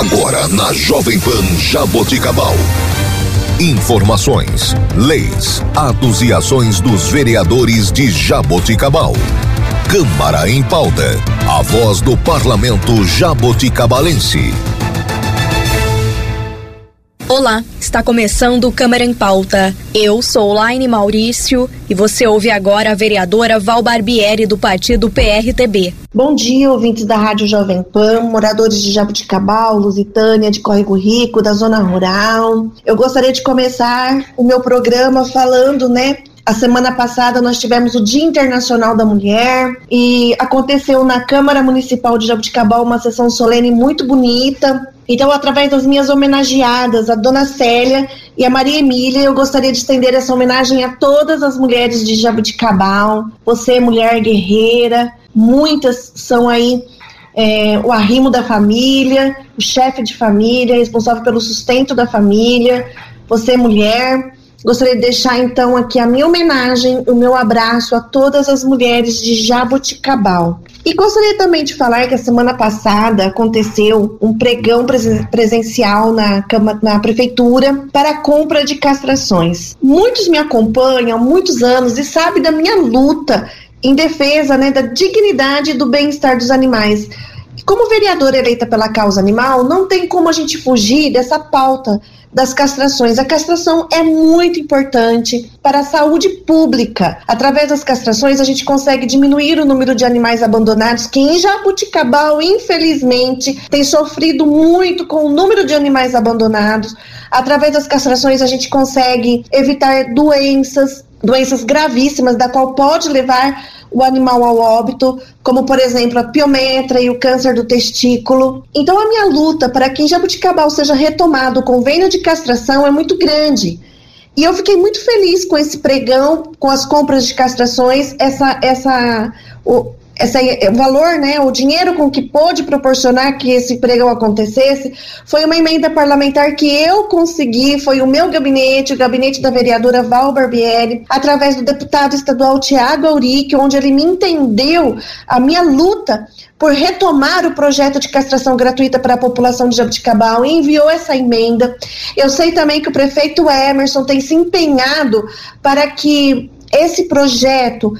Agora na Jovem Pan Jaboticabal. Informações, leis, atos e ações dos vereadores de Jaboticabal. Câmara em Pauta, a voz do Parlamento Jaboticabalense. Olá, está começando o Câmara em Pauta. Eu sou Laine Maurício e você ouve agora a vereadora Val Barbieri do partido PRTB. Bom dia, ouvintes da Rádio Jovem Pan, moradores de Jaboticabal, Lusitânia, de Córrego Rico, da zona rural. Eu gostaria de começar o meu programa falando, a semana passada nós tivemos o Dia Internacional da Mulher e aconteceu na Câmara Municipal de Jaboticabal uma sessão solene muito bonita. Então, através das minhas homenageadas, a dona Célia e a Maria Emília, eu gostaria de estender essa homenagem a todas as mulheres de Jaboticabal. Você é mulher guerreira, muitas são aí o arrimo da família, o chefe de família, responsável pelo sustento da família. Você é mulher. Gostaria de deixar, então, aqui a minha homenagem, o meu abraço a todas as mulheres de Jaboticabal. E gostaria também de falar que a semana passada aconteceu um pregão presencial na prefeitura para a compra de castrações. Muitos me acompanham há muitos anos e sabem da minha luta em defesa da dignidade e do bem-estar dos animais. Como vereadora eleita pela causa animal, não tem como a gente fugir dessa pauta das castrações. A castração é muito importante para a saúde pública. Através das castrações, a gente consegue diminuir o número de animais abandonados, que em Jaboticabal, infelizmente, tem sofrido muito com o número de animais abandonados. Através das castrações, a gente consegue evitar doenças gravíssimas, da qual pode levar o animal ao óbito, como, por exemplo, a piometra e o câncer do testículo. Então, a minha luta para que em Jaboticabal seja retomado o convênio de castração é muito grande. E eu fiquei muito feliz com esse pregão, com as compras de castrações, o valor, o dinheiro com que pôde proporcionar que esse pregão acontecesse, foi uma emenda parlamentar que eu consegui, foi o meu gabinete, o gabinete da vereadora Val Barbieri, através do deputado estadual Thiago Auricchio, onde ele me entendeu a minha luta por retomar o projeto de castração gratuita para a população de Jaboticabal e enviou essa emenda. Eu sei também que o prefeito Emerson tem se empenhado para que esse projeto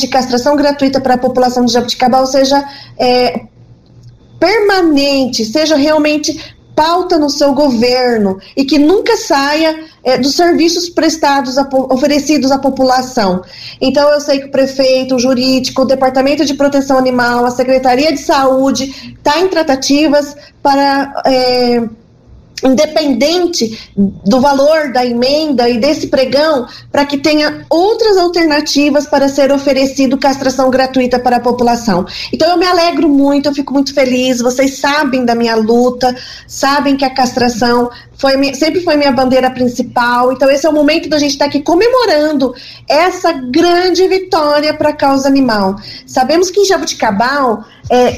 de castração gratuita para a população de Jaboticabal seja permanente, seja realmente pauta no seu governo e que nunca saia dos serviços prestados, oferecidos à população. Então, eu sei que o prefeito, o jurídico, o Departamento de Proteção Animal, a Secretaria de Saúde está em tratativas para... independente do valor da emenda e desse pregão, para que tenha outras alternativas para ser oferecido castração gratuita para a população. Então eu me alegro muito, eu fico muito feliz, vocês sabem da minha luta, sabem que a castração sempre foi minha bandeira principal, então esse é o momento da gente estar aqui comemorando essa grande vitória para a causa animal. Sabemos que em Jaboticabal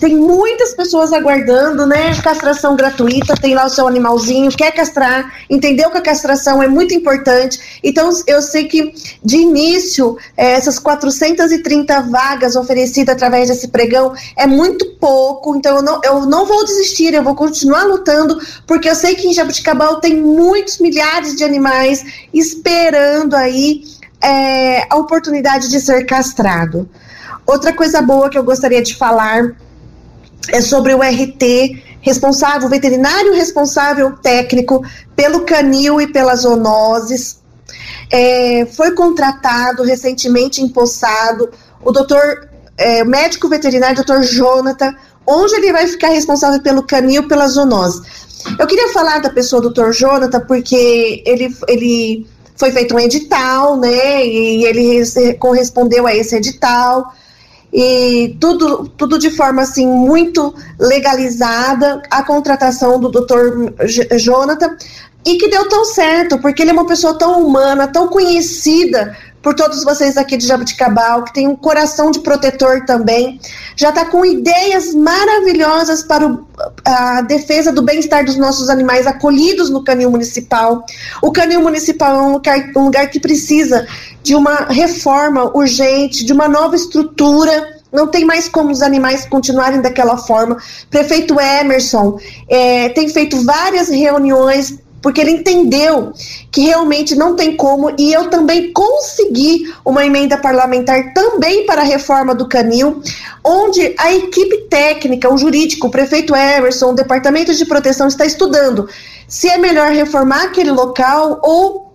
tem muitas pessoas aguardando, castração gratuita, tem lá o seu animalzinho, quer castrar, entendeu que a castração é muito importante, então eu sei que de início essas 430 vagas oferecidas através desse pregão é muito pouco, então eu não vou desistir, eu vou continuar lutando, porque eu sei que em Jaboticabal tem muitos milhares de animais esperando aí a oportunidade de ser castrado. Outra coisa boa que eu gostaria de falar é sobre o RT, veterinário responsável técnico pelo canil e pelas zoonoses. Foi contratado recentemente, empossado, o doutor, médico veterinário, doutor Jonathan, onde ele vai ficar responsável pelo canil e pelas zoonoses. Eu queria falar da pessoa do Dr. Jonathan, porque ele foi feito um edital, e ele correspondeu a esse edital, e tudo de forma, assim, muito legalizada, a contratação do Dr. Jonathan, e que deu tão certo, porque ele é uma pessoa tão humana, tão conhecida por todos vocês aqui de Jaboticabal, que tem um coração de protetor também, já está com ideias maravilhosas para a defesa do bem-estar dos nossos animais acolhidos no canil municipal. O canil municipal é um lugar que precisa de uma reforma urgente, de uma nova estrutura, Não tem mais como os animais continuarem daquela forma. Prefeito Emerson tem feito várias reuniões, porque ele entendeu que realmente não tem como, e eu também consegui uma emenda parlamentar também para a reforma do canil, onde a equipe técnica, o jurídico, o prefeito Emerson, o departamento de proteção está estudando se é melhor reformar aquele local ou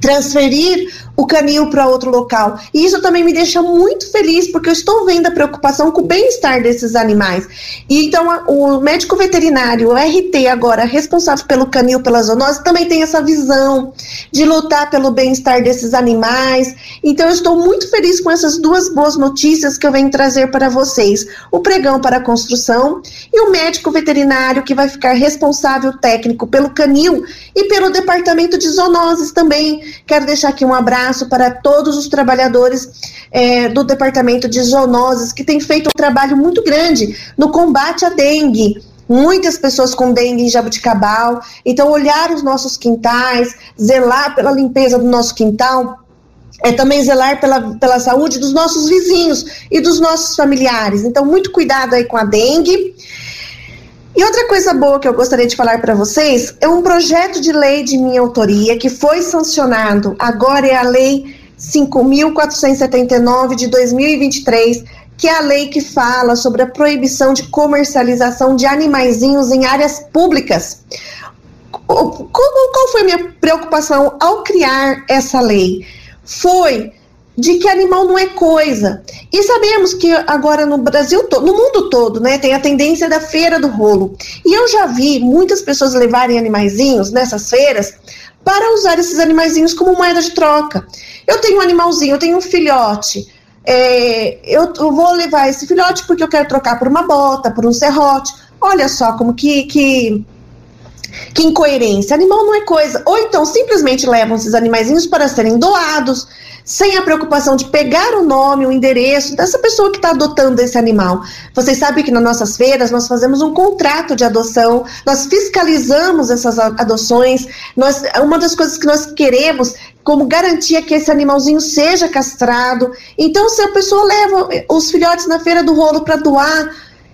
transferir o canil para outro local. E isso também me deixa muito feliz, porque eu estou vendo a preocupação com o bem-estar desses animais. E então o médico veterinário, o RT agora, responsável pelo canil, pela zoonose, também tem essa visão de lutar pelo bem-estar desses animais. Então eu estou muito feliz com essas duas boas notícias que eu venho trazer para vocês. O pregão para a construção e o médico veterinário que vai ficar responsável técnico pelo canil e pelo departamento de zoonoses também. Quero deixar aqui um abraço para todos os trabalhadores do departamento de zoonoses, que tem feito um trabalho muito grande no combate à dengue. Muitas pessoas com dengue em Jaboticabal. Então, olhar os nossos quintais, zelar pela limpeza do nosso quintal, é também zelar pela saúde dos nossos vizinhos e dos nossos familiares. Então, muito cuidado aí com a dengue. E outra coisa boa que eu gostaria de falar para vocês é um projeto de lei de minha autoria que foi sancionado. Agora é a Lei 5.479 de 2023, que é a lei que fala sobre a proibição de comercialização de animaizinhos em áreas públicas. Qual foi minha preocupação ao criar essa lei? Foi de que animal não é coisa. E sabemos que agora no Brasil todo, no mundo todo, né, tem a tendência da feira do rolo. E eu já vi muitas pessoas levarem animaizinhos nessas feiras para usar esses animaizinhos como moeda de troca. Eu tenho um animalzinho, eu tenho um filhote. Eu vou levar esse filhote porque eu quero trocar por uma bota, por um serrote. Olha só como que incoerência. Animal não é coisa. Ou então simplesmente levam esses animaizinhos para serem doados, sem a preocupação de pegar o nome, o endereço dessa pessoa que está adotando esse animal. Vocês sabem que nas nossas feiras nós fazemos um contrato de adoção, nós fiscalizamos essas adoções. Uma das coisas que nós queremos como garantia é que esse animalzinho seja castrado. Então, se a pessoa leva os filhotes na feira do rolo para doar,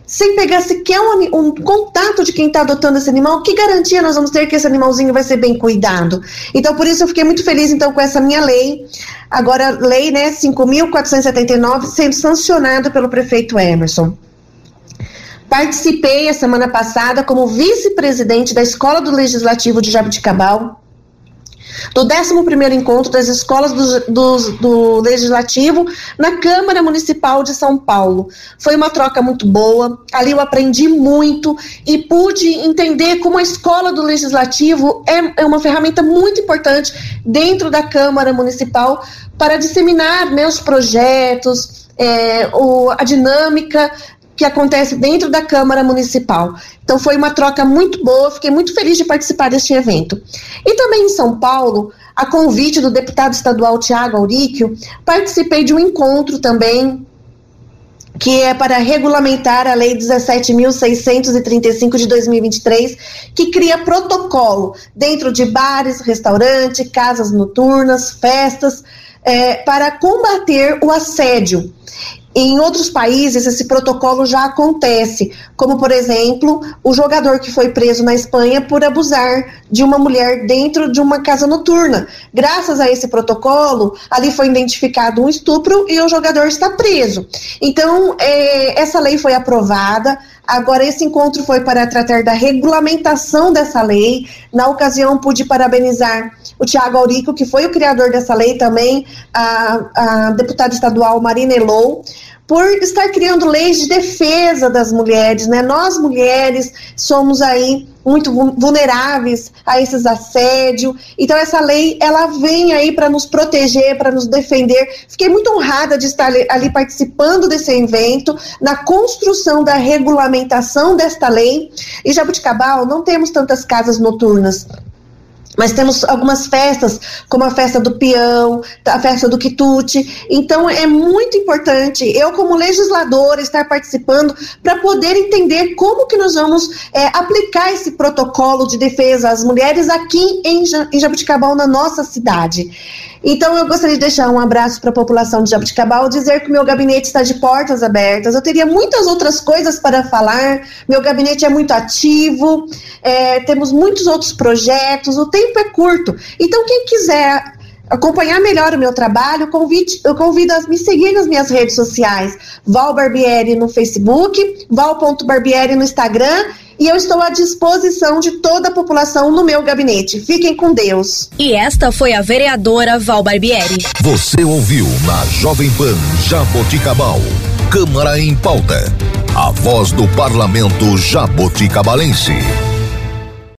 sem pegar sequer um contato de quem está adotando esse animal, que garantia nós vamos ter que esse animalzinho vai ser bem cuidado? Então, por isso eu fiquei muito feliz então com essa minha lei, agora lei, né, 5.479, sendo sancionado pelo prefeito Emerson. Participei a semana passada como vice-presidente da Escola do Legislativo de Jaboticabal, do 11º encontro das escolas do Legislativo na Câmara Municipal de São Paulo. Foi uma troca muito boa, ali eu aprendi muito e pude entender como a escola do Legislativo é uma ferramenta muito importante dentro da Câmara Municipal para disseminar, né, os projetos, a dinâmica que acontece dentro da Câmara Municipal. Então foi uma troca muito boa, fiquei muito feliz de participar deste evento. E também em São Paulo, a convite do deputado estadual Thiago Auricchio, participei de um encontro também, que é para regulamentar a Lei 17.635 de 2023, que cria protocolo dentro de bares, restaurantes, casas noturnas, festas, para combater o assédio. Em outros países esse protocolo já acontece, como por exemplo o jogador que foi preso na Espanha por abusar de uma mulher dentro de uma casa noturna. Graças a esse protocolo, ali foi identificado um estupro e o jogador está preso. Então essa lei foi aprovada. Agora esse encontro foi para tratar da regulamentação dessa lei. Na ocasião pude parabenizar o Thiago Auricchio, que foi o criador dessa lei também, a deputada estadual Marina Helou, por estar criando leis de defesa das mulheres, né? Nós mulheres somos aí muito vulneráveis a esses assédios, então essa lei ela vem aí para nos proteger, para nos defender. Fiquei muito honrada de estar ali participando desse evento, na construção da regulamentação desta lei. E Jaboticabal não temos tantas casas noturnas, Mas temos algumas festas, como a festa do peão, a festa do quitute. Então, é muito importante eu, como legisladora, estar participando para poder entender como que nós vamos aplicar esse protocolo de defesa às mulheres aqui em Jaboticabal, na nossa cidade. Então, eu gostaria de deixar um abraço para a população de Jaboticabal, dizer que o meu gabinete está de portas abertas. Eu teria muitas outras coisas para falar, meu gabinete é muito ativo, temos muitos outros projetos, o tempo é curto. Então, quem quiser acompanhar melhor o meu trabalho, eu convido a me seguir nas minhas redes sociais, Val Barbieri no Facebook, val.barbieri no Instagram, e eu estou à disposição de toda a população no meu gabinete. Fiquem com Deus. E esta foi a vereadora Val Barbieri. Você ouviu na Jovem Pan Jaboticabal, Câmara em Pauta, a voz do Parlamento Jaboticabalense.